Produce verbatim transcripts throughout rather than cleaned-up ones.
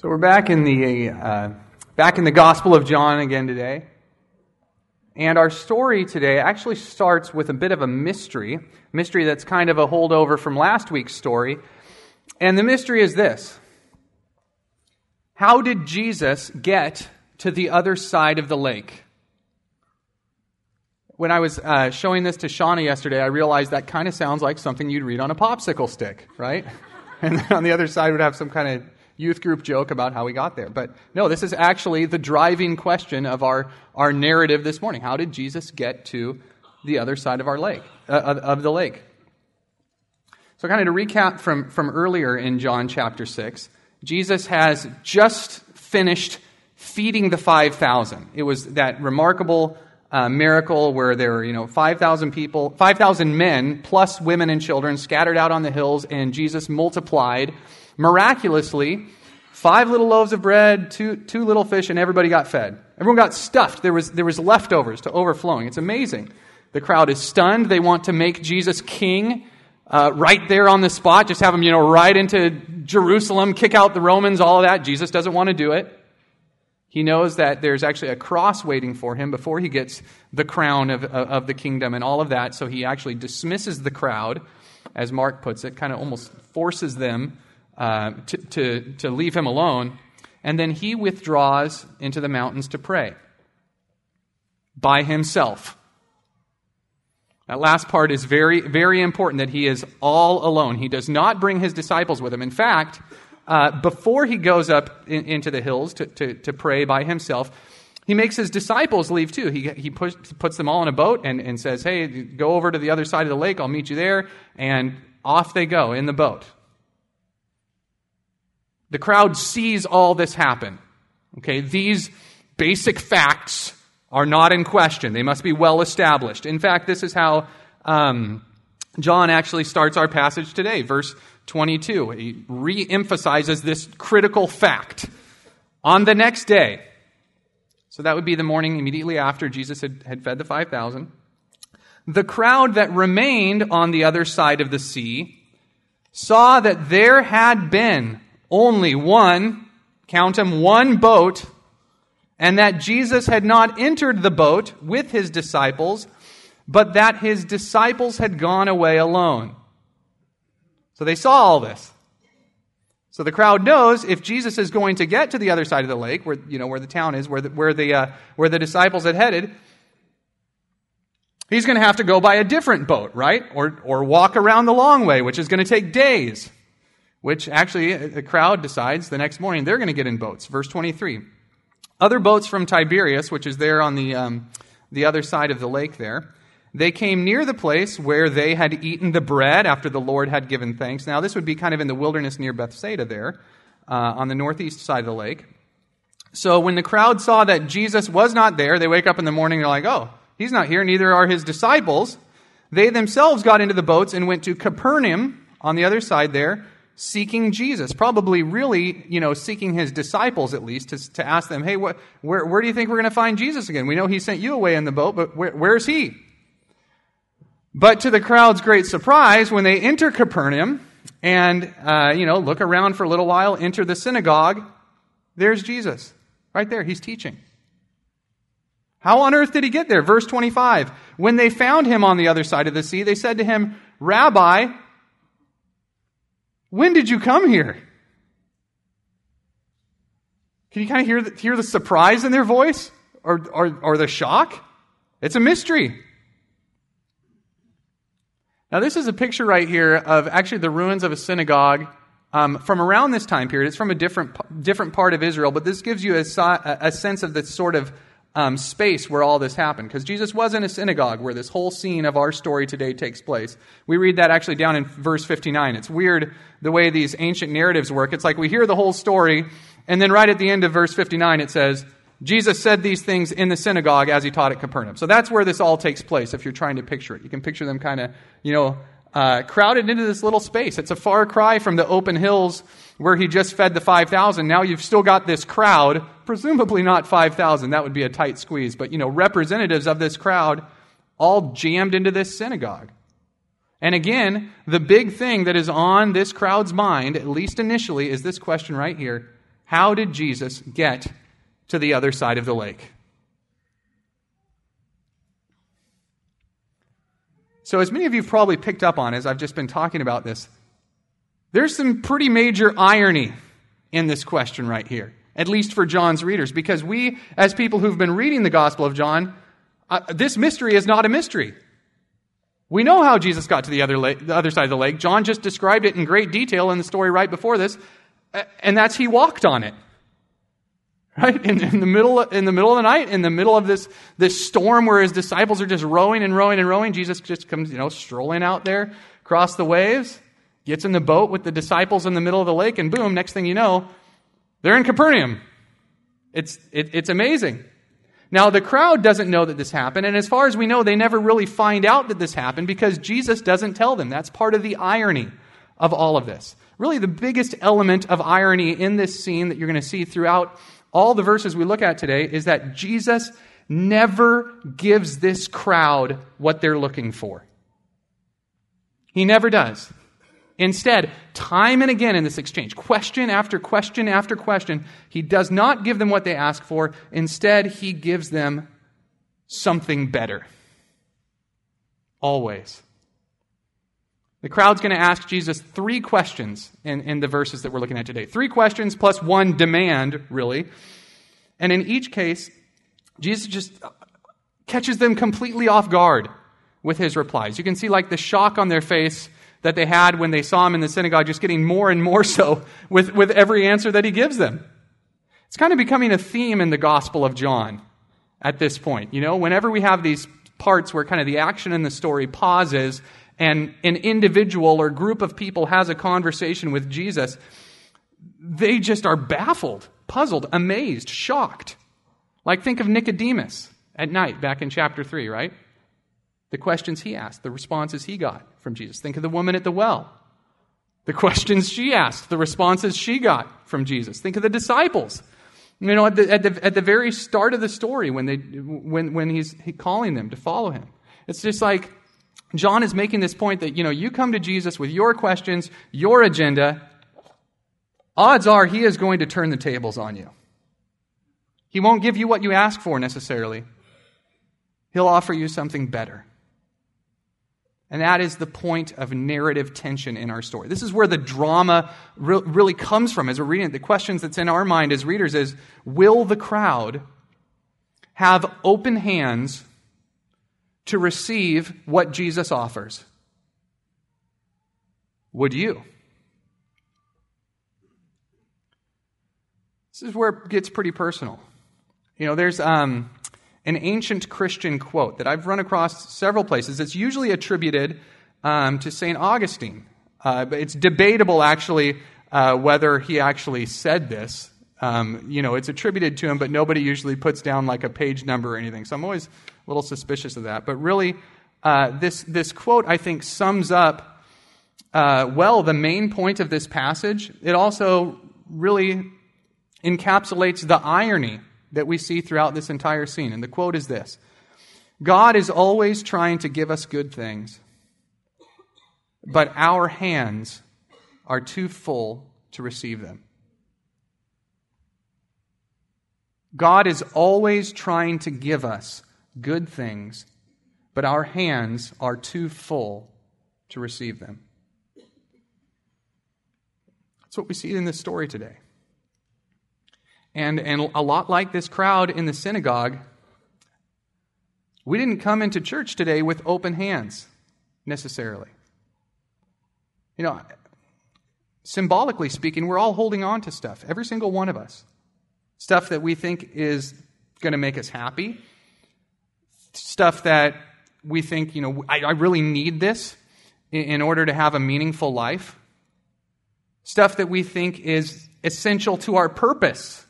So we're back in the uh, back in the Gospel of John again today, and our story today actually starts with a bit of a mystery, mystery that's kind of a holdover from last week's story, and the mystery is this: how did Jesus get to the other side of the lake? When I was uh, showing this to Shauna yesterday, I realized that kind of sounds like something you'd read on a popsicle stick, right? And then on the other side would have some kind of youth group joke about how we got there. But no, this is actually the driving question of our, our narrative this morning. How did Jesus get to the other side of our lake, uh, of the lake? So kind of to recap from, from earlier in John chapter six, Jesus has just finished feeding the five thousand. It was that remarkable uh, miracle where there were, you know, five thousand people, five thousand men plus women and children scattered out on the hills, and Jesus multiplied miraculously, five little loaves of bread, two two little fish, and everybody got fed. Everyone got stuffed. There was there was leftovers to overflowing. It's amazing. The crowd is stunned. They want to make Jesus king uh, right there on the spot. Just have him, you know, ride into Jerusalem, kick out the Romans, all of that. Jesus doesn't want to do it. He knows that there's actually a cross waiting for him before he gets the crown of of the kingdom and all of that. So he actually dismisses the crowd, as Mark puts it, kind of almost forces them Uh, to, to, to leave him alone, and then he withdraws into the mountains to pray by himself. That last part is very, very important, that he is all alone. He does not bring his disciples with him. In fact, uh, before he goes up in, into the hills to, to, to pray by himself, he makes his disciples leave too. He he push, puts them all in a boat and, and says, hey, go over to the other side of the lake. I'll meet you there. And off they go in the boat. The crowd sees all this happen. Okay, these basic facts are not in question. They must be well established. In fact, this is how um, John actually starts our passage today, verse twenty-two. He re-emphasizes this critical fact. On the next day, so that would be the morning immediately after Jesus had, had fed the five thousand, the crowd that remained on the other side of the sea saw that there had been only one, count him, one boat, and that Jesus had not entered the boat with his disciples, but that his disciples had gone away alone. So they saw all this. So the crowd knows if Jesus is going to get to the other side of the lake, where you know where the town is, where the, where the uh, where the disciples had headed, he's going to have to go by a different boat, right? Or or walk around the long way, which is going to take days. Which actually the crowd decides the next morning they're going to get in boats. Verse twenty-three. Other boats from Tiberias, which is there on the um, the other side of the lake there, they came near the place where they had eaten the bread after the Lord had given thanks. Now this would be kind of in the wilderness near Bethsaida there, uh, on the northeast side of the lake. So when the crowd saw that Jesus was not there, they wake up in the morning and they're like, oh, he's not here, neither are his disciples. They themselves got into the boats and went to Capernaum on the other side there, seeking Jesus, probably really, you know, seeking his disciples at least to, to ask them, hey, what, where, where do you think we're going to find Jesus again? We know he sent you away in the boat, but where, where's he? But to the crowd's great surprise, when they enter Capernaum and, uh, you know, look around for a little while, enter the synagogue, there's Jesus right there. He's teaching. How on earth did he get there? Verse twenty-five, when they found him on the other side of the sea, they said to him, Rabbi, when did you come here? Can you kind of hear the, hear the surprise in their voice? Or, or, or the shock? It's a mystery. Now this is a picture right here of actually the ruins of a synagogue um, from around this time period. It's from a different different part of Israel, but this gives you a, a sense of the sort of um, space where all this happened. Because Jesus was in a synagogue where this whole scene of our story today takes place. We read that actually down in verse fifty-nine. It's weird the way these ancient narratives work. It's like we hear the whole story, and then right at the end of verse fifty-nine it says, Jesus said these things in the synagogue as he taught at Capernaum. So that's where this all takes place if you're trying to picture it. You can picture them kind of, you know, uh, crowded into this little space. It's a far cry from the open hills where he just fed the five thousand. Now you've still got this crowd, presumably not five thousand. That would be a tight squeeze. But, you know, representatives of this crowd all jammed into this synagogue. And again, the big thing that is on this crowd's mind, at least initially, is this question right here. How did Jesus get to the other side of the lake? So as many of you have probably picked up on as I've just been talking about this, there's some pretty major irony in this question right here, at least for John's readers, because we, as people who've been reading the Gospel of John, uh, this mystery is not a mystery. We know how Jesus got to the other, la- the other side of the lake. John just described it in great detail in the story right before this, and that's he walked on it. Right? In, in the middle in the middle of the night, in the middle of this, this storm where his disciples are just rowing and rowing and rowing, Jesus just comes, you know, strolling out there across the waves, gets in the boat with the disciples in the middle of the lake, and boom, next thing you know, they're in Capernaum. It's it, it's amazing. Now, the crowd doesn't know that this happened, and as far as we know, they never really find out that this happened because Jesus doesn't tell them. That's part of the irony of all of this. Really, the biggest element of irony in this scene that you're going to see throughout all the verses we look at today is that Jesus never gives this crowd what they're looking for. He never does. Instead, time and again in this exchange, question after question after question, he does not give them what they ask for. Instead, he gives them something better. Always. The crowd's going to ask Jesus three questions in, in the verses that we're looking at today. Three questions plus one demand, really. And in each case, Jesus just catches them completely off guard with his replies. You can see like the shock on their face that they had when they saw him in the synagogue, just getting more and more so with, with every answer that he gives them. It's kind of becoming a theme in the Gospel of John at this point. You know, whenever we have these parts where kind of the action in the story pauses and an individual or group of people has a conversation with Jesus, they just are baffled, puzzled, amazed, shocked. Like think of Nicodemus at night back in chapter three, right? The questions he asked, the responses he got from Jesus. Think of the woman at the well. The questions she asked, the responses she got from Jesus. Think of the disciples. You know, at the at the, at the very start of the story when they when when he's calling them to follow him. It's just like John is making this point that, you know, you come to Jesus with your questions, your agenda, odds are he is going to turn the tables on you. He won't give you what you ask for necessarily. He'll offer you something better. And that is the point of narrative tension in our story. This is where the drama re- really comes from as we're reading it. The questions that's in our mind as readers is, will the crowd have open hands to receive what Jesus offers? Would you? This is where it gets pretty personal. You know, there's um, an ancient Christian quote that I've run across several places. It's usually attributed um, to Saint Augustine. Uh, but it's debatable, actually, uh, whether he actually said this. Um, you know, it's attributed to him, but nobody usually puts down like a page number or anything. So I'm always a little suspicious of that, but really, uh, this this quote I think sums up uh, well the main point of this passage. It also really encapsulates the irony that we see throughout this entire scene. And the quote is this: "God is always trying to give us good things, but our hands are too full to receive them." God is always trying to give us good things, but our hands are too full to receive them. That's what we see in this story today. And, and a lot like this crowd in the synagogue, we didn't come into church today with open hands, necessarily. You know, symbolically speaking, we're all holding on to stuff, every single one of us. Stuff that we think is going to make us happy. Stuff that we think, you know, I, I really need this in, in order to have a meaningful life. Stuff that we think is essential to our purpose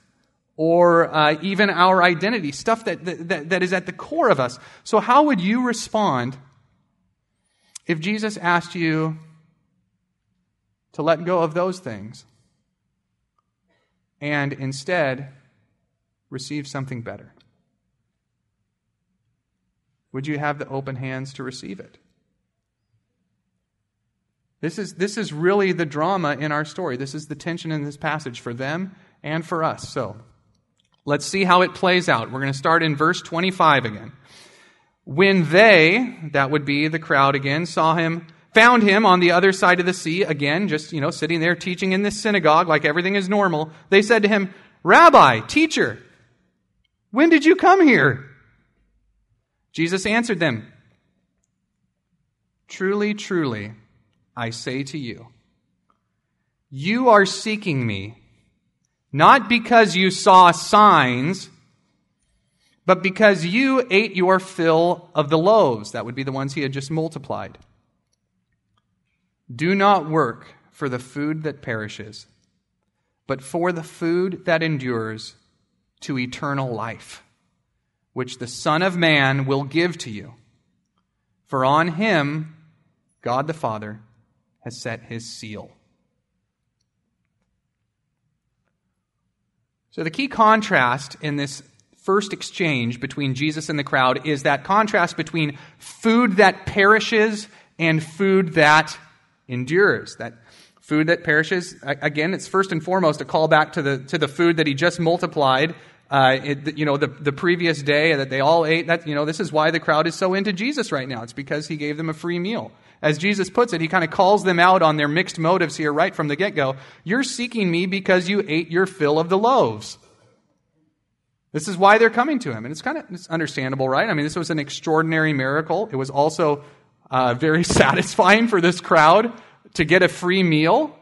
or uh, even our identity. Stuff that, that that is at the core of us. So how would you respond if Jesus asked you to let go of those things and instead receive something better? Would you have the open hands to receive it? This is, this is really the drama in our story. This is the tension in this passage for them and for us. So let's see how it plays out. We're going to start in verse twenty-five again. When they, that would be the crowd again, saw him, found him on the other side of the sea, again, just, you know, sitting there teaching in this synagogue like everything is normal, they said to him, Rabbi, teacher, when did you come here? Jesus answered them, Truly, truly, I say to you, you are seeking me, not because you saw signs, but because you ate your fill of the loaves. That would be the ones he had just multiplied. Do not work for the food that perishes, but for the food that endures to eternal life, which the Son of Man will give to you. For on him, God the Father has set his seal. So the key contrast in this first exchange between Jesus and the crowd is that contrast between food that perishes and food that endures. That food that perishes, again, it's first and foremost a callback to the to the food that he just multiplied. Uh, it, you know, the, the previous day that they all ate, that, you know, this is why the crowd is so into Jesus right now. It's because he gave them a free meal. As Jesus puts it, he kind of calls them out on their mixed motives here right from the get-go. You're seeking me because you ate your fill of the loaves. This is why they're coming to him. And it's kind of it's understandable, right? I mean, this was an extraordinary miracle. It was also uh, very satisfying for this crowd to get a free meal.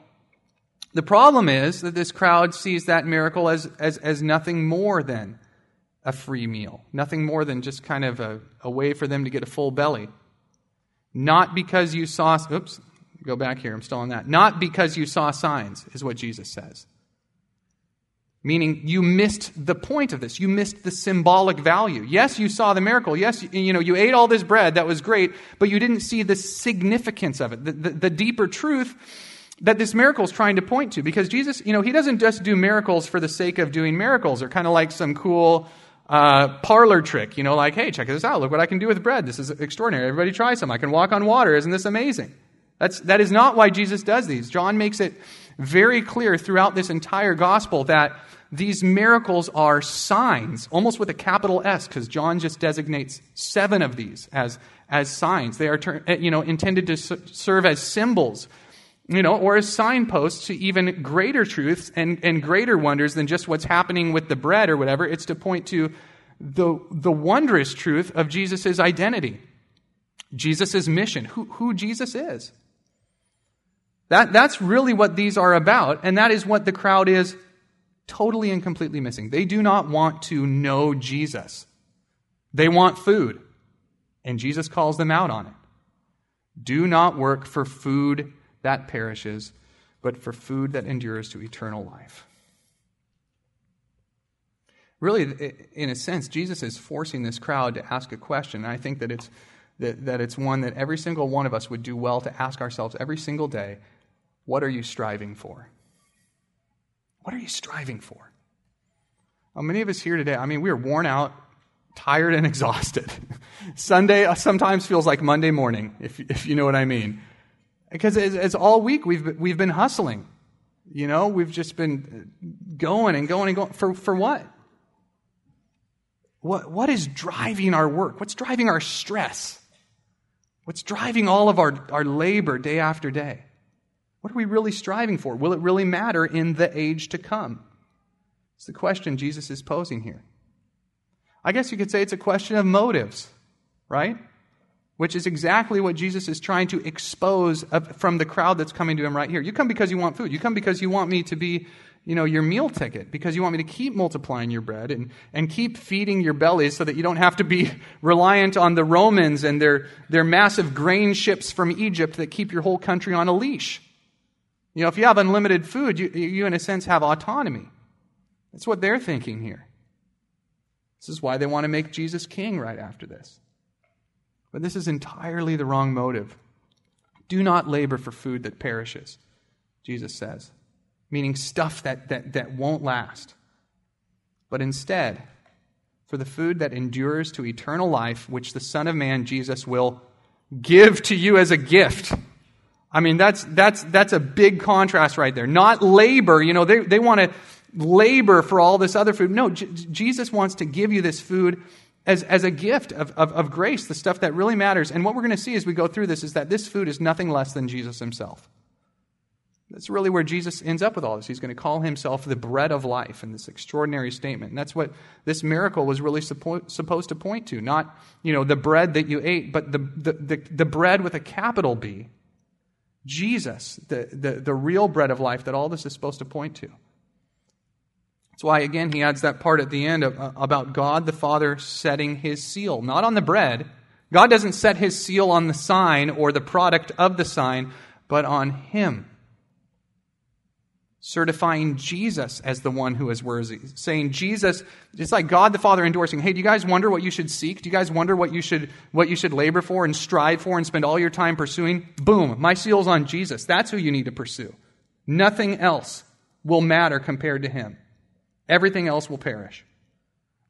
The problem is that this crowd sees that miracle as, as, as nothing more than a free meal, nothing more than just kind of a, a way for them to get a full belly. Not because you saw, oops, go back here, I'm still on that. Not because you saw signs is what Jesus says. Meaning you missed the point of this. You missed the symbolic value. Yes, you saw the miracle. Yes, you, you know, you ate all this bread. That was great. But you didn't see the significance of it, the, the, the deeper truth that this miracle is trying to point to. Because Jesus, you know, he doesn't just do miracles for the sake of doing miracles. They're kind of like some cool uh, parlor trick, you know, like, hey, check this out. Look what I can do with bread. This is extraordinary. Everybody try some. I can walk on water. Isn't this amazing? That's, that is not why Jesus does these. John makes it very clear throughout this entire gospel that these miracles are signs, almost with a capital S, because John just designates seven of these as, as signs. They are, you know, intended to serve as symbols, you know, or as signposts to even greater truths and, and greater wonders than just what's happening with the bread or whatever. It's to point to the, the wondrous truth of Jesus' identity, Jesus' mission, who, who Jesus is. That, that's really what these are about, and that is what the crowd is totally and completely missing. They do not want to know Jesus. They want food, and Jesus calls them out on it. Do not work for food that perishes, but for food that endures to eternal life. Really, in a sense, Jesus is forcing this crowd to ask a question, and I think that it's that, that it's one that every single one of us would do well to ask ourselves every single day. What are you striving for? What are you striving for? Well, many of us here today, I mean, we are worn out, tired, and exhausted. Sunday sometimes feels like Monday morning, if if you know what I mean. Because it's, it's all week we've we've been hustling. You know, we've just been going and going and going. For, for what? What What is driving our work? What's driving our stress? What's driving all of our, our labor day after day? What are we really striving for? Will it really matter in the age to come? It's the question Jesus is posing here. I guess you could say it's a question of motives, right? Which is exactly what Jesus is trying to expose from the crowd that's coming to him right here. You come because you want food. You come because you want me to be, you know, your meal ticket, because you want me to keep multiplying your bread and, and keep feeding your bellies so that you don't have to be reliant on the Romans and their, their massive grain ships from Egypt that keep your whole country on a leash. You know, if you have unlimited food, you, you in a sense have autonomy. That's what they're thinking here. This is why they want to make Jesus king right after this. But this is entirely the wrong motive. Do not labor for food that perishes, Jesus says, meaning stuff that, that, that won't last, but instead for the food that endures to eternal life, which the Son of Man, Jesus, will give to you as a gift. I mean, that's that's that's a big contrast right there. Not labor, you know, they, they want to labor for all this other food. No, J- Jesus wants to give you this food as, as a gift of, of, of grace, the stuff that really matters. And what we're going to see as we go through this is that this food is nothing less than Jesus himself. That's really where Jesus ends up with all this. He's going to call himself the bread of life in this extraordinary statement. And that's what this miracle was really suppo- supposed to point to. Not, you know, the bread that you ate, but the the, the, the bread with a capital B. Jesus, the, the, the real bread of life that all this is supposed to point to. That's why, again, he adds that part at the end of, uh, about God the Father setting his seal. Not on the bread. God doesn't set his seal on the sign or the product of the sign, but on him. Certifying Jesus as the one who is worthy. Saying Jesus, it's like God the Father endorsing, hey, do you guys wonder what you should seek? Do you guys wonder what you should what you should labor for and strive for and spend all your time pursuing? Boom, my seal's on Jesus. That's who you need to pursue. Nothing else will matter compared to him. Everything else will perish.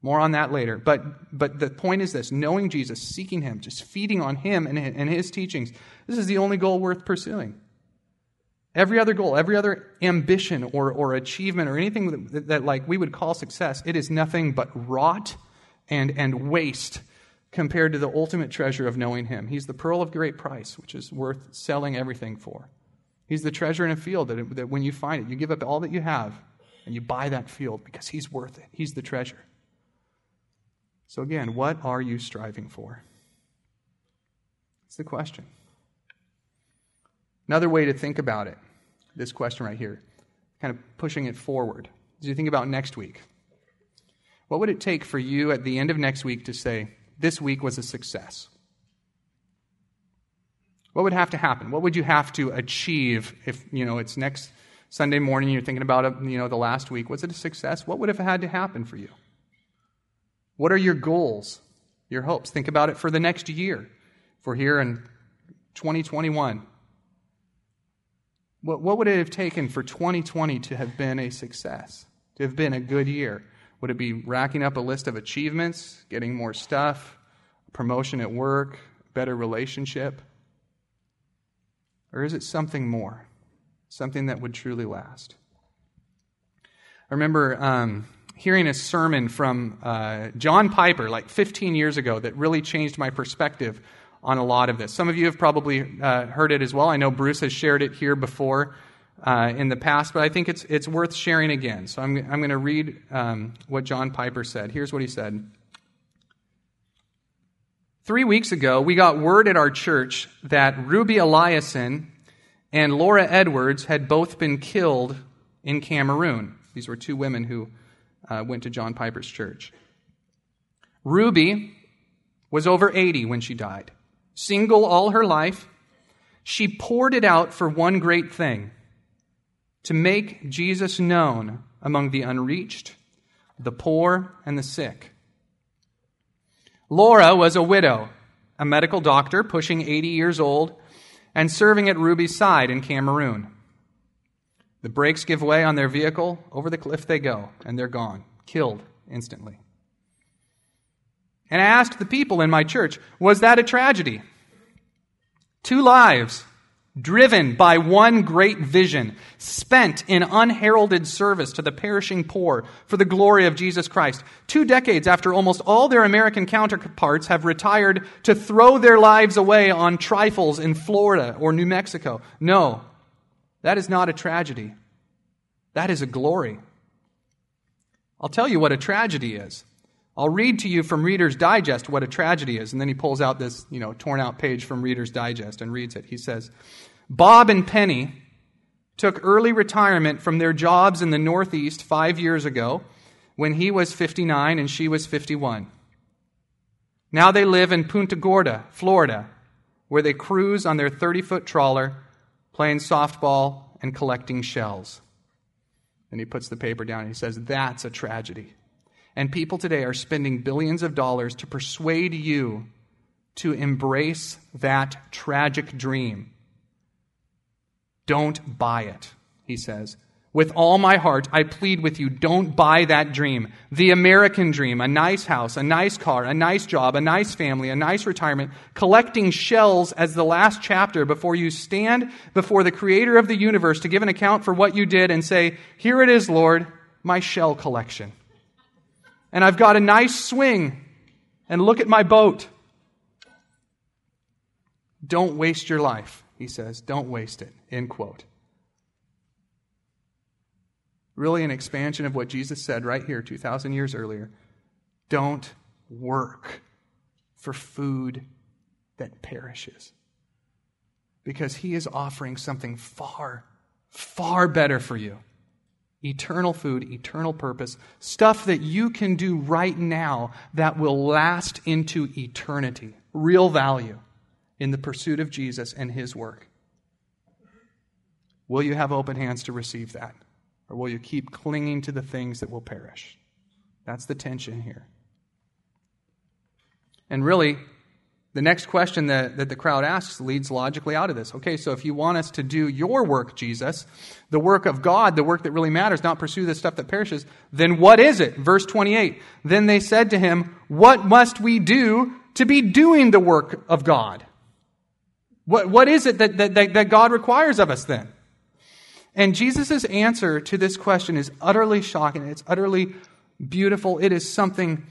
More on that later. But but the point is this, knowing Jesus, seeking him, just feeding on him and, and his teachings, this is the only goal worth pursuing. Every other goal, every other ambition or, or achievement or anything that, that like we would call success, it is nothing but rot and, and waste compared to the ultimate treasure of knowing him. He's the pearl of great price, which is worth selling everything for. He's the treasure in a field that, it, that when you find it, you give up all that you have and you buy that field because he's worth it. He's the treasure. So again, what are you striving for? That's the question. Another way to think about it. This question right here, kind of pushing it forward. As you think about next week, what would it take for you at the end of next week to say, this week was a success? What would have to happen? What would you have to achieve if, you know, it's next Sunday morning, you're thinking about, it, you know, the last week. Was it a success? What would have had to happen for you? What are your goals, your hopes? Think about it for the next year, for here in twenty twenty-one. What, what would it have taken for twenty twenty to have been a success, to have been a good year? Would it be racking up a list of achievements, getting more stuff, promotion at work, better relationship? Or is it something more, something that would truly last? I remember um, hearing a sermon from uh, John Piper like fifteen years ago that really changed my perspective on a lot of this. Some of you have probably uh, heard it as well. I know Bruce has shared it here before uh, in the past, but I think it's it's worth sharing again. So I'm, I'm going to read um, what John Piper said. Here's what he said. Three weeks ago, we got word at our church that Ruby Eliason and Laura Edwards had both been killed in Cameroon. These were two women who uh, went to John Piper's church. Ruby was over eighty when she died. Single all her life, she poured it out for one great thing, to make Jesus known among the unreached, the poor, and the sick. Laura was a widow, a medical doctor pushing eighty years old, and serving at Ruby's side in Cameroon. The brakes give way on their vehicle, over the cliff they go, and they're gone, killed instantly. And I asked the people in my church, was that a tragedy? Two lives driven by one great vision, spent in unheralded service to the perishing poor for the glory of Jesus Christ. Two decades after almost all their American counterparts have retired to throw their lives away on trifles in Florida or New Mexico. No, that is not a tragedy. That is a glory. I'll tell you what a tragedy is. I'll read to you from Reader's Digest what a tragedy is. And then he pulls out this, you know, torn out page from Reader's Digest and reads it. He says, Bob and Penny took early retirement from their jobs in the Northeast five years ago when he was fifty-nine and she was fifty-one. Now they live in Punta Gorda, Florida, where they cruise on their thirty-foot trawler, playing softball and collecting shells. And he puts the paper down and he says, that's a tragedy. And people today are spending billions of dollars to persuade you to embrace that tragic dream. Don't buy it, he says. With all my heart, I plead with you, don't buy that dream. The American dream, a nice house, a nice car, a nice job, a nice family, a nice retirement, collecting shells as the last chapter before you stand before the creator of the universe to give an account for what you did and say, here it is, Lord, my shell collection. And I've got a nice swing. And look at my boat. Don't waste your life, he says. Don't waste it, end quote. Really an expansion of what Jesus said right here two thousand years earlier. Don't work for food that perishes. Because he is offering something far, far better for you. Eternal food, eternal purpose. Stuff that you can do right now that will last into eternity. Real value in the pursuit of Jesus and his work. Will you have open hands to receive that? Or will you keep clinging to the things that will perish? That's the tension here. And really, the next question that, that the crowd asks leads logically out of this. Okay, so if you want us to do your work, Jesus, the work of God, the work that really matters, not pursue the stuff that perishes, then what is it? Verse twenty-eight, then they said to him, what must we do to be doing the work of God? What, what is it that, that, that God requires of us then? And Jesus' answer to this question is utterly shocking. It's utterly beautiful. It is something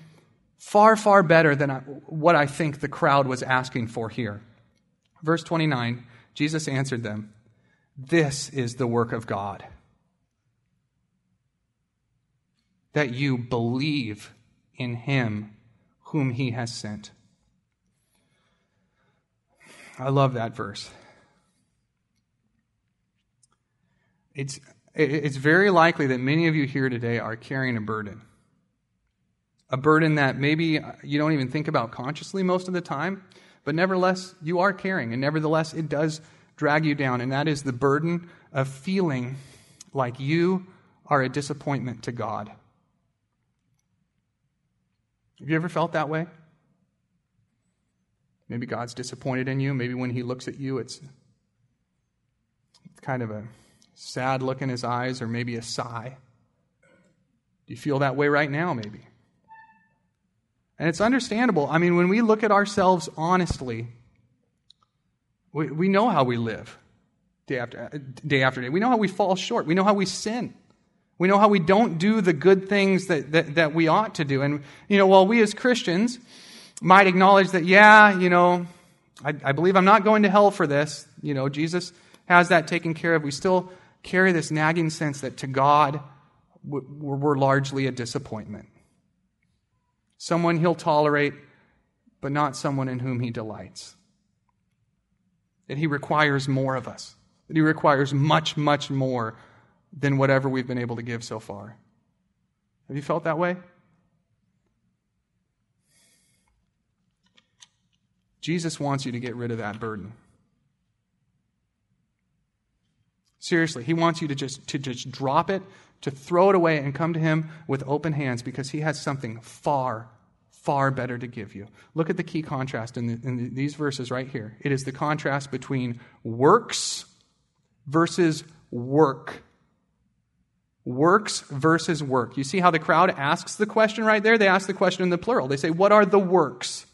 far, far better than I, what I think the crowd was asking for here. Verse twenty-nine, Jesus answered them, "This is the work of God, that you believe in him whom he has sent." I love that verse. It's, it's very likely that many of you here today are carrying a burden. A burden that maybe you don't even think about consciously most of the time, but nevertheless, you are carrying, and nevertheless, it does drag you down, and that is the burden of feeling like you are a disappointment to God. Have you ever felt that way? Maybe God's disappointed in you. Maybe when he looks at you, it's kind of a sad look in his eyes, or maybe a sigh. Do you feel that way right now, maybe? And it's understandable. I mean, when we look at ourselves honestly, we, we know how we live day after day after day. We know how we fall short. We know how we sin. We know how we don't do the good things that, that, that we ought to do. And, you know, while we as Christians might acknowledge that, yeah, you know, I, I believe I'm not going to hell for this. You know, Jesus has that taken care of. We still carry this nagging sense that to God, we're largely a disappointment. Someone he'll tolerate, but not someone in whom he delights. That he requires more of us. That he requires much, much more than whatever we've been able to give so far. Have you felt that way? Jesus wants you to get rid of that burden. Seriously, he wants you to just to just drop it, to throw it away and come to him with open hands because he has something far, far better to give you. Look at the key contrast in, the, in the, these verses right here. It is the contrast between works versus work. Works versus work. You see how the crowd asks the question right there? They ask the question in the plural. They say, what are the works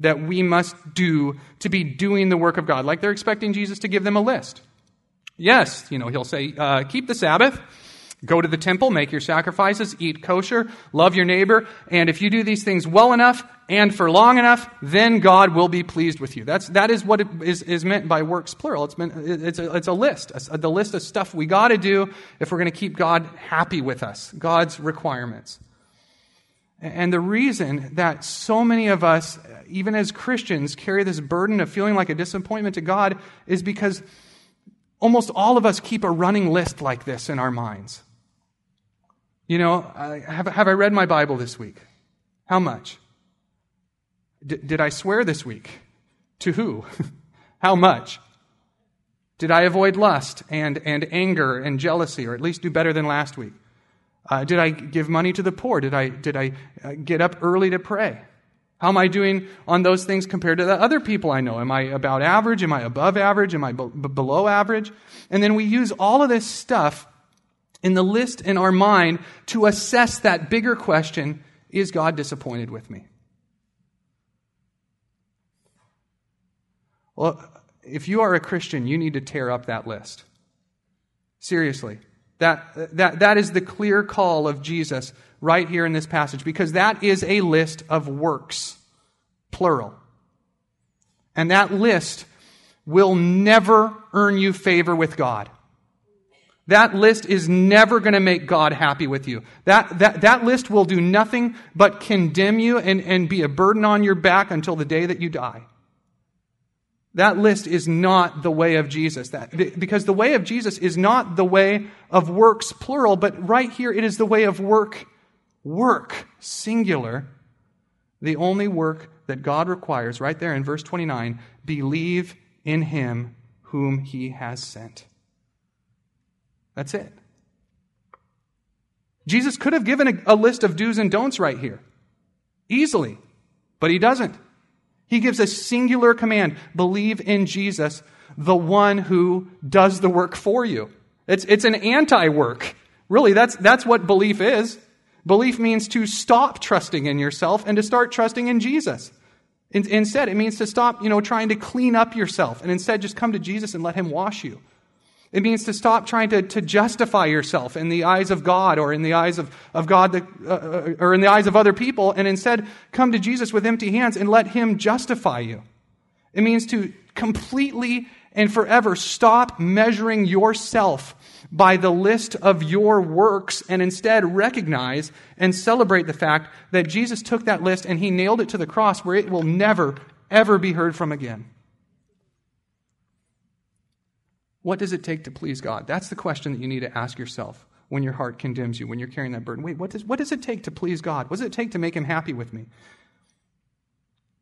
that we must do to be doing the work of God? Like they're expecting Jesus to give them a list. Yes, you know, he'll say, uh, keep the Sabbath, go to the temple, make your sacrifices, eat kosher, love your neighbor, and if you do these things well enough and for long enough, then God will be pleased with you. That's, that is what it is, is meant by works, plural. It's, meant, it's, a, it's a list, a, the list of stuff we got to do if we're going to keep God happy with us, God's requirements. And the reason that so many of us, even as Christians, carry this burden of feeling like a disappointment to God is because almost all of us keep a running list like this in our minds. You know, I, have, have I read my Bible this week? How much? D- did I swear this week? To who? How much? Did I avoid lust and, and anger and jealousy, or at least do better than last week? Uh, did I give money to the poor? Did I, did I uh, get up early to pray? How am I doing on those things compared to the other people I know? Am I about average? Am I above average? Am I b- below average? And then we use all of this stuff in the list in our mind to assess that bigger question, is God disappointed with me? Well, if you are a Christian, you need to tear up that list. Seriously. That, that, that is the clear call of Jesus right here in this passage, because that is a list of works, plural. And that list will never earn you favor with God. That list is never going to make God happy with you. That, that, that list will do nothing but condemn you and, and be a burden on your back until the day that you die. That list is not the way of Jesus. That, because the way of Jesus is not the way of works, plural, but right here it is the way of work, work, singular. The only work that God requires, right there in verse twenty-nine, believe in him whom he has sent. That's it. Jesus could have given a, a list of do's and don'ts right here, easily, but he doesn't. He gives a singular command: believe in Jesus, the one who does the work for you. It's, it's an anti-work. Really, that's, that's what belief is. Belief means to stop trusting in yourself and to start trusting in Jesus. In, instead, it means to stop, you know, trying to clean up yourself and instead just come to Jesus and let him wash you. It means to stop trying to, to justify yourself in the eyes of God or in the eyes of, of God the, uh, or in the eyes of other people, and instead come to Jesus with empty hands and let him justify you. It means to completely and forever stop measuring yourself by the list of your works and instead recognize and celebrate the fact that Jesus took that list and he nailed it to the cross where it will never, ever be heard from again. What does it take to please God? That's the question that you need to ask yourself when your heart condemns you, when you're carrying that burden. Wait, what does, what does it take to please God? What does it take to make him happy with me?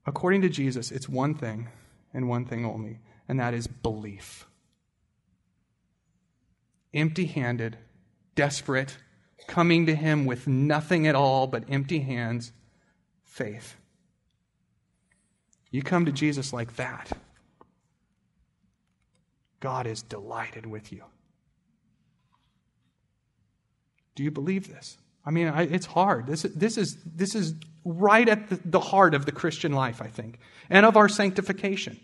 According to Jesus, it's one thing and one thing only, and that is belief. Empty-handed, desperate, coming to him with nothing at all but empty hands, faith. You come to Jesus like that, God is delighted with you. Do you believe this? I mean, I, it's hard. This, this, is, this is right at the, the heart of the Christian life, I think, and of our sanctification.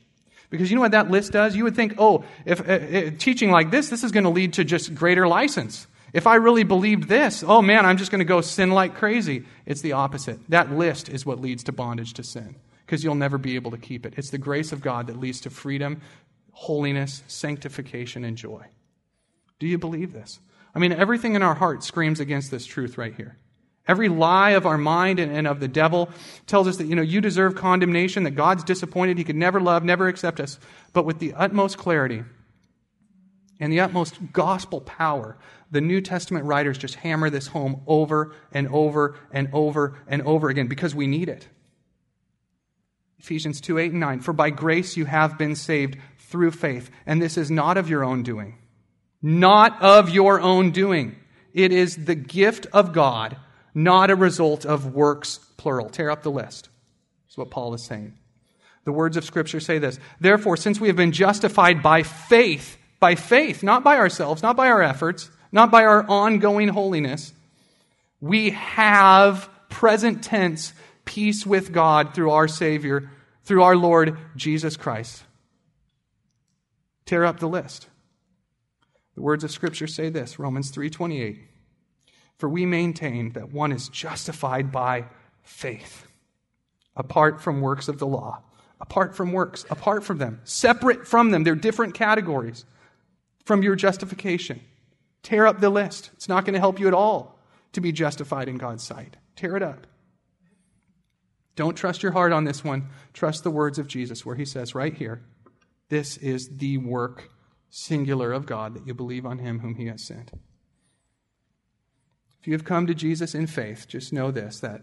Because you know what that list does? You would think, oh, if uh, uh, teaching like this, this is going to lead to just greater license. If I really believed this, oh man, I'm just going to go sin like crazy. It's the opposite. That list is what leads to bondage to sin, because you'll never be able to keep it. It's the grace of God that leads to freedom, holiness, sanctification, and joy. Do you believe this? I mean, everything in our heart screams against this truth right here. Every lie of our mind and, and of the devil tells us that, you know, you deserve condemnation, that God's disappointed, he could never love, never accept us. But with the utmost clarity and the utmost gospel power, the New Testament writers just hammer this home over and over and over and over again, because we need it. Ephesians two, eight, and nine, for by grace you have been saved through faith, and this is not of your own doing. Not of your own doing. It is the gift of God, not a result of works, plural. Tear up the list. That's what Paul is saying. The words of Scripture say this: therefore, since we have been justified by faith, by faith, not by ourselves, not by our efforts, not by our ongoing holiness, we have, present tense, peace with God through our Savior, through our Lord Jesus Christ. Tear up the list. The words of Scripture say this, Romans three twenty-eight. For we maintain that one is justified by faith, apart from works of the law. Apart from works, apart from them, separate from them. They're different categories from your justification. Tear up the list. It's not going to help you at all to be justified in God's sight. Tear it up. Don't trust your heart on this one. Trust the words of Jesus, where he says right here, this is the work, singular, of God, that you believe on him whom he has sent. If you have come to Jesus in faith, just know this, that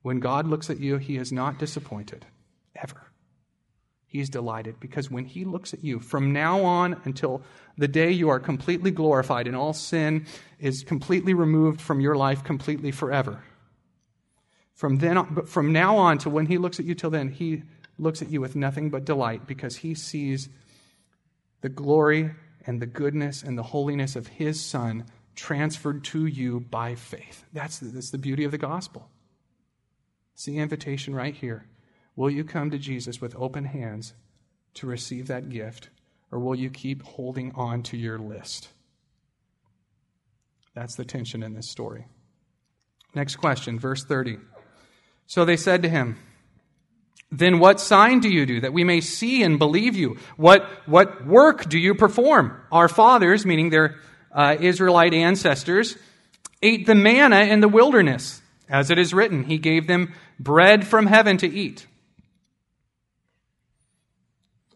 when God looks at you, he is not disappointed, ever. He's delighted, because when he looks at you, from now on until the day you are completely glorified and all sin is completely removed from your life completely forever, From then on, but from now on to when he looks at you till then, he looks at you with nothing but delight, because he sees the glory and the goodness and the holiness of his Son transferred to you by faith. That's the, that's the beauty of the gospel. It's the invitation right here. Will you come to Jesus with open hands to receive that gift, or will you keep holding on to your list? That's the tension in this story. Next question, verse thirty. So they said to him, "Then what sign do you do that we may see and believe you? What what work do you perform? Our fathers," meaning their uh, Israelite ancestors, "ate the manna in the wilderness. As it is written, he gave them bread from heaven to eat."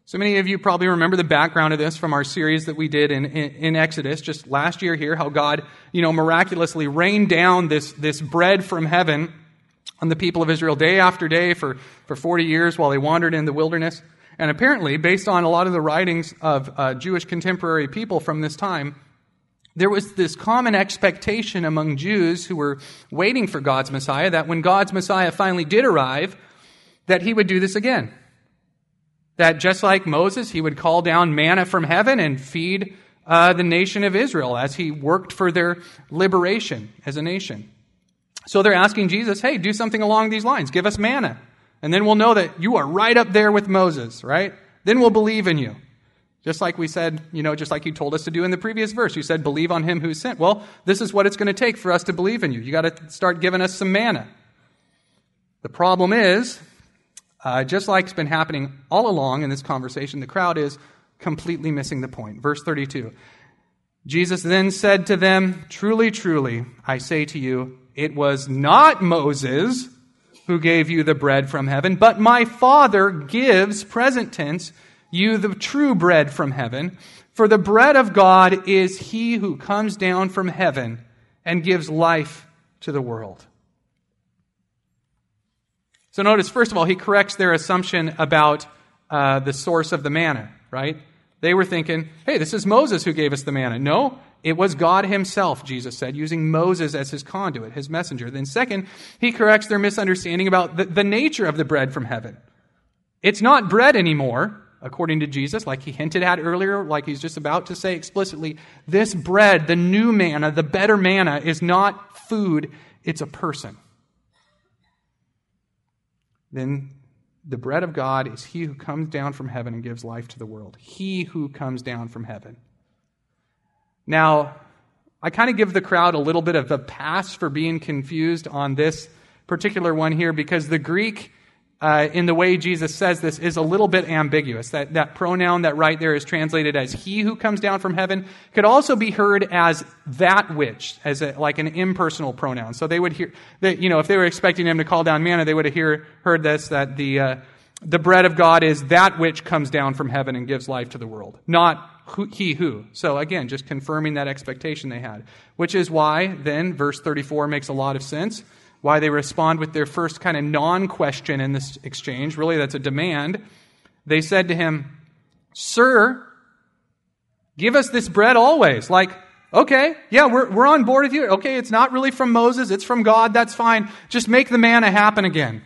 So many of you probably remember the background of this from our series that we did in, in, in Exodus just last year here, how God, you know, miraculously rained down this, this bread from heaven on the people of Israel day after day for, for forty years while they wandered in the wilderness. And apparently, based on a lot of the writings of uh, Jewish contemporary people from this time, there was this common expectation among Jews who were waiting for God's Messiah that when God's Messiah finally did arrive, that he would do this again. That just like Moses, he would call down manna from heaven and feed uh, the nation of Israel as he worked for their liberation as a nation. So they're asking Jesus, hey, do something along these lines. Give us manna. And then we'll know that you are right up there with Moses, right? Then we'll believe in you. Just like we said, you know, just like you told us to do in the previous verse. You said, believe on him who sent. Well, this is what it's going to take for us to believe in you. You got to start giving us some manna. The problem is, Uh, just like it's been happening all along in this conversation, the crowd is completely missing the point. Verse thirty-two, Jesus then said to them, "Truly, truly, I say to you, it was not Moses who gave you the bread from heaven, but my Father gives," present tense, "you the true bread from heaven. For the bread of God is he who comes down from heaven and gives life to the world." So notice, first of all, he corrects their assumption about uh, the source of the manna, right? They were thinking, hey, this is Moses who gave us the manna. No, it was God himself, Jesus said, using Moses as his conduit, his messenger. Then second, he corrects their misunderstanding about the, the nature of the bread from heaven. It's not bread anymore, according to Jesus, like he hinted at earlier, like he's just about to say explicitly. This bread, the new manna, the better manna, is not food, it's a person. Then the bread of God is he who comes down from heaven and gives life to the world. He who comes down from heaven. Now, I kind of give the crowd a little bit of a pass for being confused on this particular one here because the Greek, uh, in the way Jesus says this, is a little bit ambiguous. That, that pronoun that right there is translated as he who comes down from heaven could also be heard as that which, as a, like an impersonal pronoun. So they would hear, they, you know, if they were expecting him to call down manna, they would have hear, heard this, that the uh, the bread of God is that which comes down from heaven and gives life to the world, not who, he who. So again, just confirming that expectation they had, which is why then verse thirty-four makes a lot of sense. Why they respond with their first kind of non-question in this exchange. Really, that's a demand. They said to him, "Sir, give us this bread always." Like, okay, yeah, we're we're on board with you. Okay, it's not really from Moses, it's from God, that's fine. Just make the manna happen again.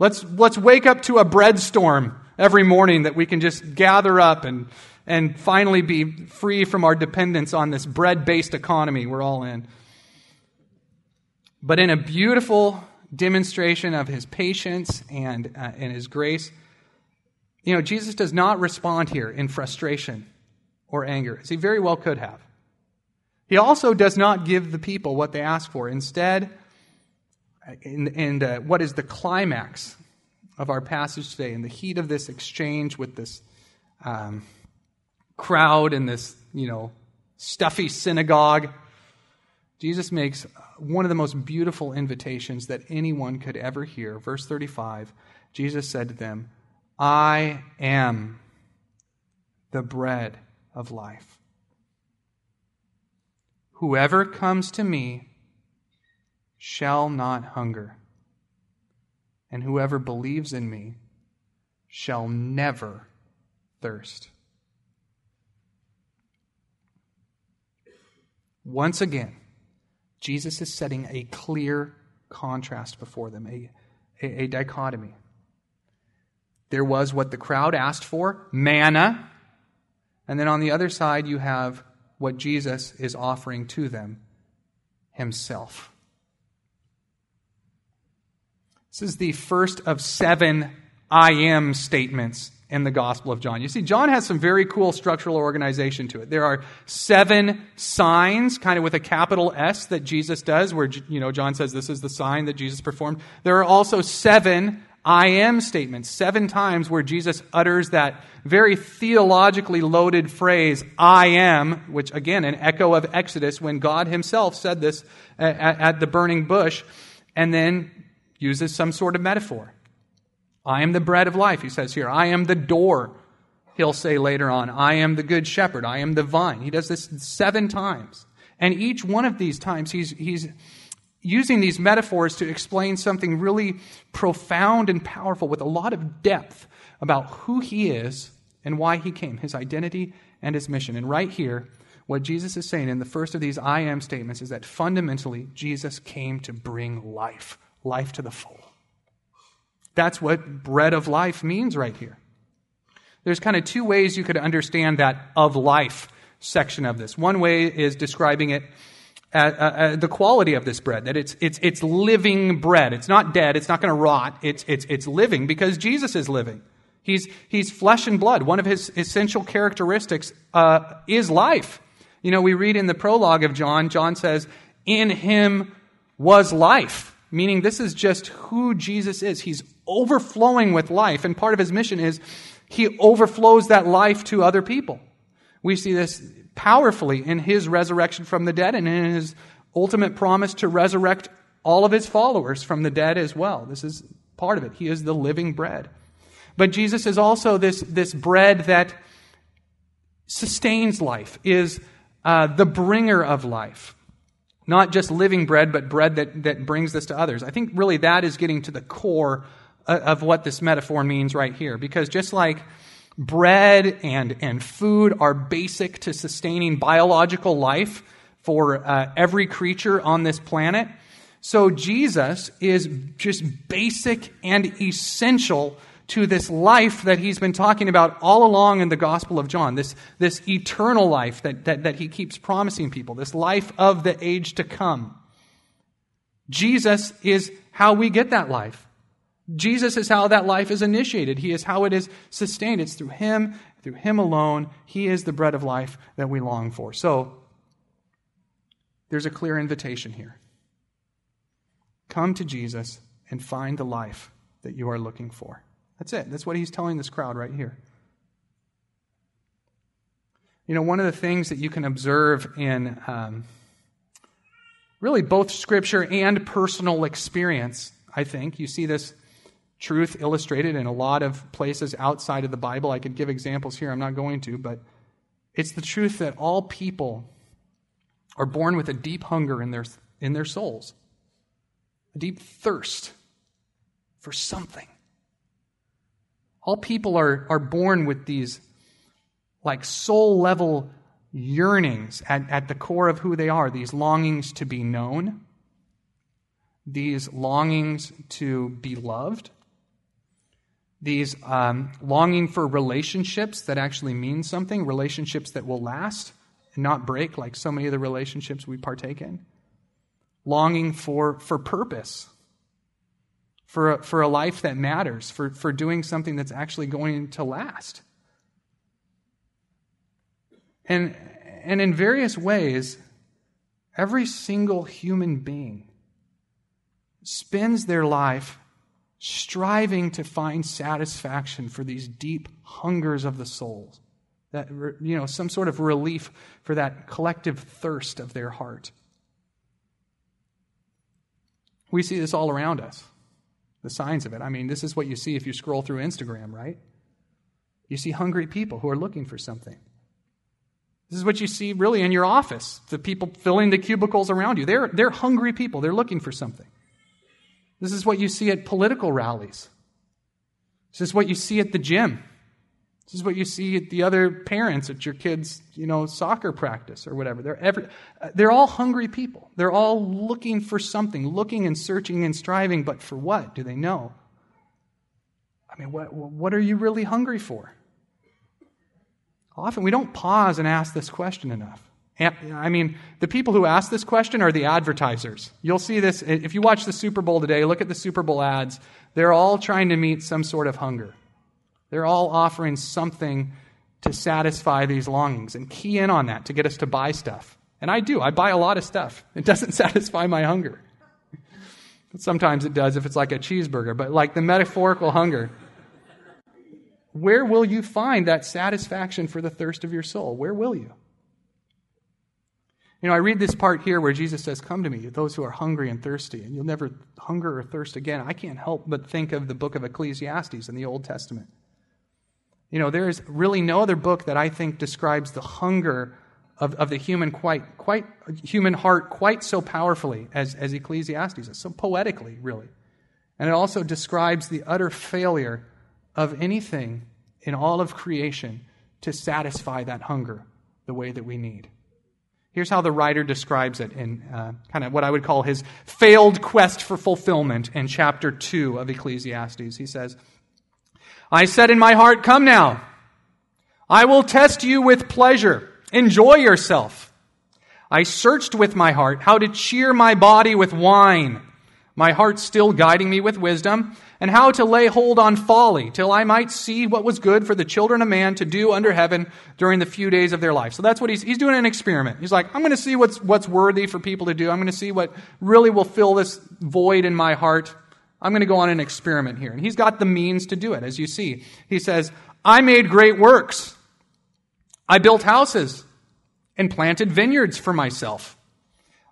Let's let's wake up to a bread storm every morning that we can just gather up and and finally be free from our dependence on this bread-based economy we're all in. But in a beautiful demonstration of his patience and uh, and his grace, you know, Jesus does not respond here in frustration or anger, as he very well could have. He also does not give the people what they ask for. Instead, in, in uh, what is the climax of our passage today, in the heat of this exchange with this um, crowd and this, you know, stuffy synagogue, Jesus makes one of the most beautiful invitations that anyone could ever hear. Verse thirty-five, Jesus said to them, "I am the bread of life. Whoever comes to me shall not hunger, and whoever believes in me shall never thirst." Once again, Jesus is setting a clear contrast before them, a, a, a dichotomy. There was what the crowd asked for, manna, and then on the other side you have what Jesus is offering to them, himself. This is the first of seven I am statements in the Gospel of John. You see, John has some very cool structural organization to it. There are seven signs, kind of with a capital S, that Jesus does, where, you know, John says this is the sign that Jesus performed. There are also seven I am statements, seven times where Jesus utters that very theologically loaded phrase, I am, which, again, an echo of Exodus, when God himself said this at, at the burning bush, and then uses some sort of metaphor. I am the bread of life, he says here. I am the door, he'll say later on. I am the good shepherd. I am the vine. He does this seven times. And each one of these times, he's he's using these metaphors to explain something really profound and powerful with a lot of depth about who he is and why he came, his identity and his mission. And right here, what Jesus is saying in the first of these I am statements is that fundamentally, Jesus came to bring life, life to the full. That's what bread of life means right here. There's kind of two ways you could understand that of life section of this. One way is describing it as, uh, uh, the quality of this bread, that it's it's it's living bread. It's not dead. It's not going to rot. It's it's it's living because Jesus is living. He's he's flesh and blood. One of his essential characteristics uh, is life. You know, we read in the prologue of John. John says, "In him was life." Meaning this is just who Jesus is. He's overflowing with life, and part of his mission is he overflows that life to other people. We see this powerfully in his resurrection from the dead and in his ultimate promise to resurrect all of his followers from the dead as well. This is part of it. He is the living bread. But Jesus is also this, this bread that sustains life, is uh, the bringer of life. Not just living bread, but bread that, that brings this to others. I think really that is getting to the core of what this metaphor means right here. Because just like bread and, and food are basic to sustaining biological life for uh, every creature on this planet, so Jesus is just basic and essential to this life that he's been talking about all along in the Gospel of John, this, this eternal life that, that, that he keeps promising people, this life of the age to come. Jesus is how we get that life. Jesus is how that life is initiated. He is how it is sustained. It's through him, through him alone. He is the bread of life that we long for. So, there's a clear invitation here. Come to Jesus and find the life that you are looking for. That's it. That's what he's telling this crowd right here. You know, one of the things that you can observe in um, really both Scripture and personal experience, I think, you see this truth illustrated in a lot of places outside of the Bible. I could give examples here. I'm not going to, but it's the truth that all people are born with a deep hunger in their in their souls, a deep thirst for something. All people are, are born with these like soul-level yearnings at, at the core of who they are, these longings to be known, these longings to be loved, these um, longing for relationships that actually mean something, relationships that will last and not break like so many of the relationships we partake in, longing for, for purpose, for a, for a life that matters, for, for doing something that's actually going to last. And, and in various ways, every single human being spends their life striving to find satisfaction for these deep hungers of the soul, that, you know, some sort of relief for that collective thirst of their heart. We see this all around us. The signs of it. I mean, this is what you see if you scroll through Instagram, right? You see hungry people who are looking for something. This is what you see really in your office, the people filling the cubicles around you. They're, they're hungry people. They're looking for something. This is what you see at political rallies. This is what you see at the gym. This is what you see at the other parents at your kids' you know, soccer practice or whatever. They're, every, they're all hungry people. They're all looking for something, looking and searching and striving, but for what? Do they know? I mean, what, what are you really hungry for? Often we don't pause and ask this question enough. I mean, the people who ask this question are the advertisers. You'll see this. If you watch the Super Bowl today, look at the Super Bowl ads. They're all trying to meet some sort of hunger. They're all offering something to satisfy these longings and key in on that to get us to buy stuff. And I do. I buy a lot of stuff. It doesn't satisfy my hunger. But sometimes it does if it's like a cheeseburger, but like the metaphorical hunger. Where will you find that satisfaction for the thirst of your soul? Where will you? You know, I read this part here where Jesus says, "Come to me, those who are hungry and thirsty, and you'll never hunger or thirst again." I can't help but think of the book of Ecclesiastes in the Old Testament. You know, there is really no other book that I think describes the hunger of, of the human quite quite human heart quite so powerfully as, as Ecclesiastes, so poetically, really. And it also describes the utter failure of anything in all of creation to satisfy that hunger the way that we need. Here's how the writer describes it in uh, kind of what I would call his failed quest for fulfillment in chapter two of Ecclesiastes. He says, "I said in my heart, 'Come now, I will test you with pleasure. Enjoy yourself.' I searched with my heart how to cheer my body with wine, my heart still guiding me with wisdom, and how to lay hold on folly till I might see what was good for the children of man to do under heaven during the few days of their life." So that's what he's, he's doing an experiment. He's like, I'm going to see what's, what's worthy for people to do. I'm going to see what really will fill this void in my heart. I'm going to go on an experiment here. And he's got the means to do it, as you see. He says, "I made great works. I built houses and planted vineyards for myself.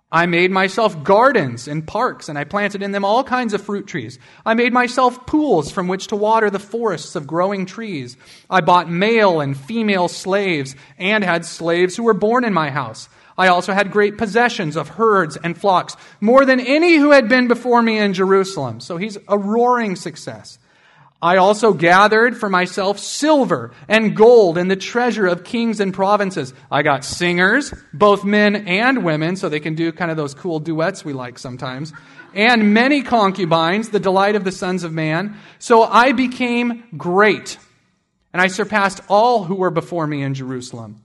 I made myself gardens and parks, and I planted in them all kinds of fruit trees. I made myself pools from which to water the forests of growing trees. I bought male and female slaves and had slaves who were born in my house. I also had great possessions of herds and flocks, more than any who had been before me in Jerusalem." So he's a roaring success. "I also gathered for myself silver and gold and the treasure of kings and provinces. I got singers, both men and women," so they can do kind of those cool duets we like sometimes, "and many concubines, the delight of the sons of man. So I became great, and I surpassed all who were before me in Jerusalem.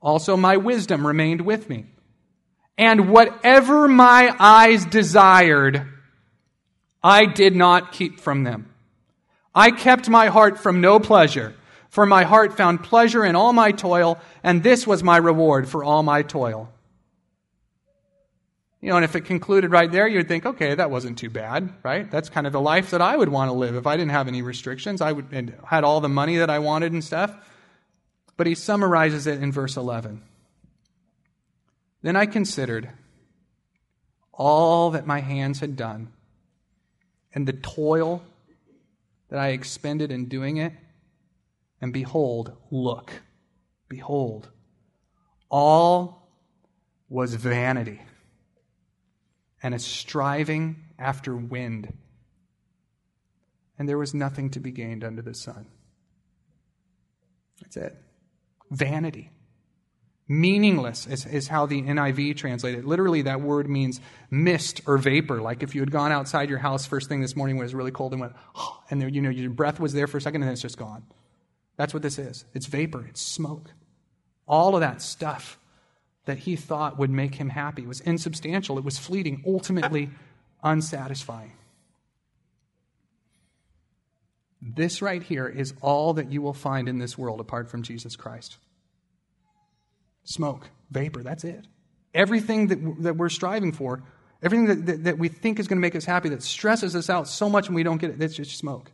Also my wisdom remained with me. And whatever my eyes desired, I did not keep from them. I kept my heart from no pleasure, for my heart found pleasure in all my toil, and this was my reward for all my toil." You know, and if it concluded right there, you'd think, okay, that wasn't too bad, right? That's kind of the life that I would want to live if I didn't have any restrictions. I would and had all the money that I wanted and stuff. But he summarizes it in verse eleven. "Then I considered all that my hands had done, and the toil that I expended in doing it, and behold, look, behold, all was vanity and a striving after wind, and there was nothing to be gained under the sun." That's it. Vanity. Meaningless is, is how the N I V translated it. Literally, that word means mist or vapor. Like if you had gone outside your house first thing this morning when it was really cold and went, oh, and there, you know, your breath was there for a second and then it's just gone. That's what this is. It's vapor. It's smoke. All of that stuff that he thought would make him happy was insubstantial. It was fleeting, ultimately unsatisfying. This right here is all that you will find in this world apart from Jesus Christ. Smoke, vapor, that's it. Everything that, w- that we're striving for, everything that, that, that we think is going to make us happy, that stresses us out so much and we don't get it, that's just smoke.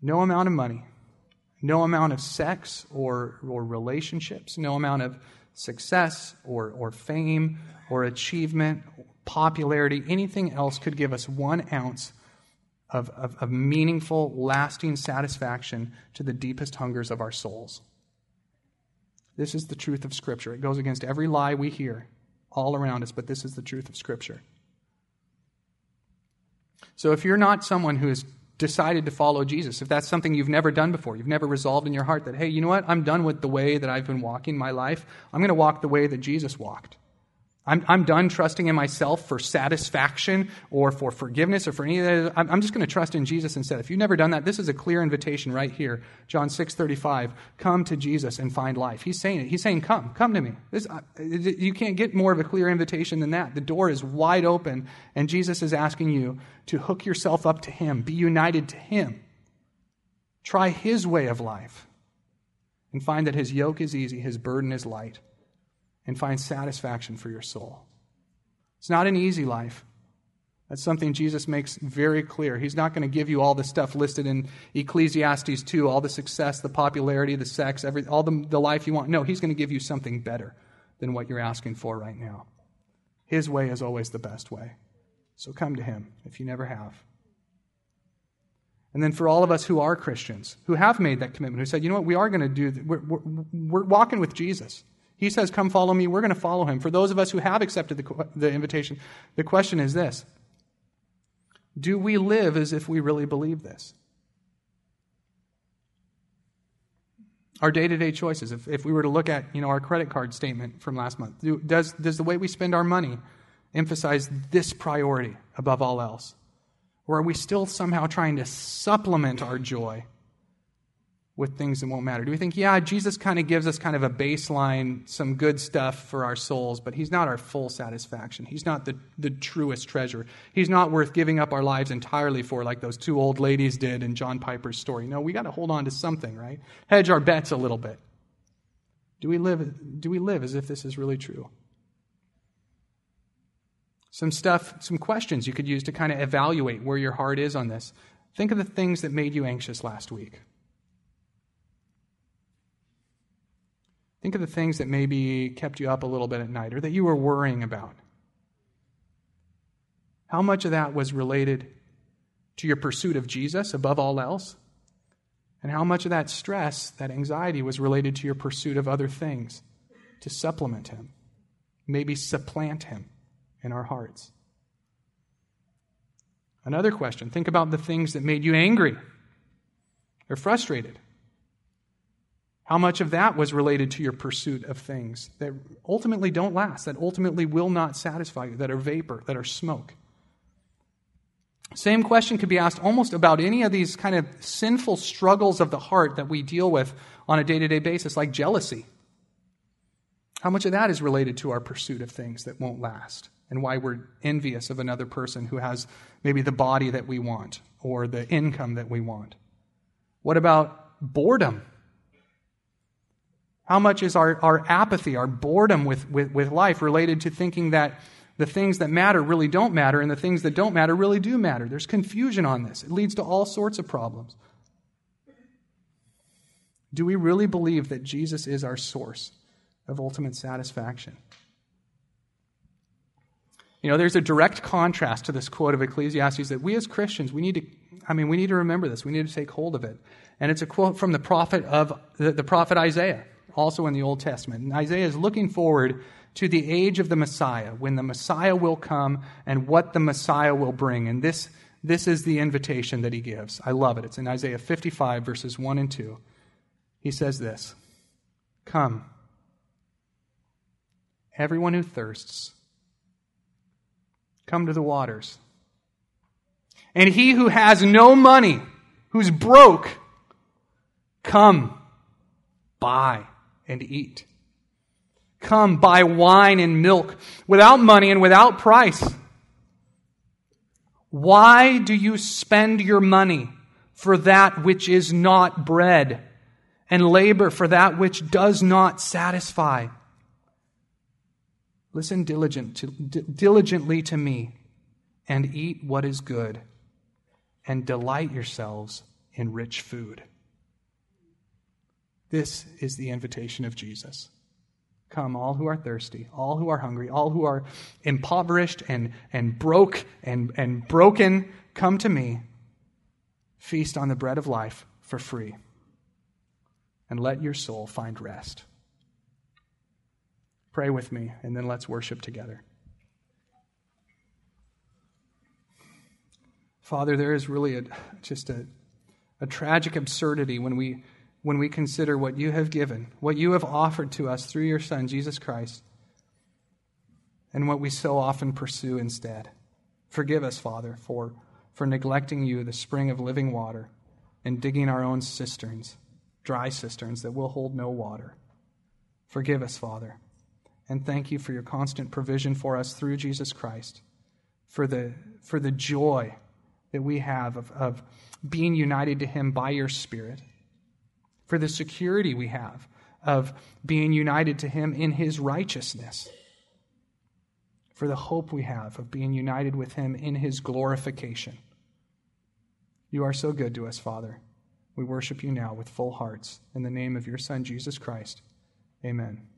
No amount of money, no amount of sex or, or relationships, no amount of success or, or fame or achievement, popularity, anything else could give us one ounce Of, of, of meaningful, lasting satisfaction to the deepest hungers of our souls. This is the truth of Scripture. It goes against every lie we hear all around us, but this is the truth of Scripture. So if you're not someone who has decided to follow Jesus, if that's something you've never done before, you've never resolved in your heart that, hey, you know what? I'm done with the way that I've been walking my life. I'm going to walk the way that Jesus walked. I'm, I'm done trusting in myself for satisfaction or for forgiveness or for any of that. I'm, I'm just going to trust in Jesus instead. If you've never done that, this is a clear invitation right here. John six thirty-five, come to Jesus and find life. He's saying it. He's saying, come, come to me. This, uh, you can't get more of a clear invitation than that. The door is wide open, and Jesus is asking you to hook yourself up to him, be united to him. Try his way of life and find that his yoke is easy, his burden is light, and find satisfaction for your soul. It's not an easy life. That's something Jesus makes very clear. He's not going to give you all the stuff listed in Ecclesiastes two, all the success, the popularity, the sex, every, all the, the life you want. No, he's going to give you something better than what you're asking for right now. His way is always the best way. So come to him if you never have. And then for all of us who are Christians, who have made that commitment, who said, you know what, we are going to do, we're, we're, we're walking with Jesus. He says, come follow me. We're going to follow him. For those of us who have accepted the, the invitation, the question is this. Do we live as if we really believe this? Our day-to-day choices, if, if we were to look at, you know, our credit card statement from last month, do, does, does the way we spend our money emphasize this priority above all else? Or are we still somehow trying to supplement our joy with things that won't matter? Do we think, yeah, Jesus kind of gives us kind of a baseline, some good stuff for our souls, but he's not our full satisfaction. He's not the, the truest treasure. He's not worth giving up our lives entirely for, like those two old ladies did in John Piper's story. No, we got to hold on to something, right? Hedge our bets a little bit. Do we live, do we live as if this is really true? Some stuff, some questions you could use to kind of evaluate where your heart is on this. Think of the things that made you anxious last week. Think of the things that maybe kept you up a little bit at night or that you were worrying about. How much of that was related to your pursuit of Jesus above all else? And how much of that stress, that anxiety, was related to your pursuit of other things to supplement him, maybe supplant him in our hearts? Another question, think about the things that made you angry or frustrated. How much of that was related to your pursuit of things that ultimately don't last, that ultimately will not satisfy you, that are vapor, that are smoke? Same question could be asked almost about any of these kind of sinful struggles of the heart that we deal with on a day-to-day basis, like jealousy. How much of that is related to our pursuit of things that won't last, and why we're envious of another person who has maybe the body that we want or the income that we want? What about boredom? How much is our, our apathy, our boredom with, with, with life related to thinking that the things that matter really don't matter and the things that don't matter really do matter? There's confusion on this. It leads to all sorts of problems. Do we really believe that Jesus is our source of ultimate satisfaction? You know, there's a direct contrast to this quote of Ecclesiastes that we as Christians, we need to, I mean, we need to remember this. We need to take hold of it. And it's a quote from the prophet of, the, the prophet Isaiah, also in the Old Testament. And Isaiah is looking forward to the age of the Messiah, when the Messiah will come and what the Messiah will bring. And this, this is the invitation that he gives. I love it. It's in Isaiah fifty-five, verses one and two. He says this, "Come, everyone who thirsts, come to the waters. And he who has no money, who's broke, come, buy and eat. Come, buy wine and milk without money and without price. Why do you spend your money for that which is not bread, and labor for that which does not satisfy? Listen diligent to, d- diligently to me and eat what is good, and delight yourselves in rich food." This is the invitation of Jesus. Come, all who are thirsty, all who are hungry, all who are impoverished and, and broke and, and broken, come to me. Feast on the bread of life for free, and let your soul find rest. Pray with me, and then let's worship together. Father, there is really a, just a, a tragic absurdity when we when we consider what you have given, what you have offered to us through your Son, Jesus Christ. and what we so often pursue instead. Forgive us, Father, for, for neglecting you, the spring of living water, and digging our own cisterns, dry cisterns that will hold no water. Forgive us, Father, and thank you for your constant provision for us through Jesus Christ, for the for the joy that we have of, of being united to him by your Spirit, for the security we have of being united to him in his righteousness, for the hope we have of being united with him in his glorification. You are so good to us, Father. We worship you now with full hearts. In the name of your Son, Jesus Christ, amen.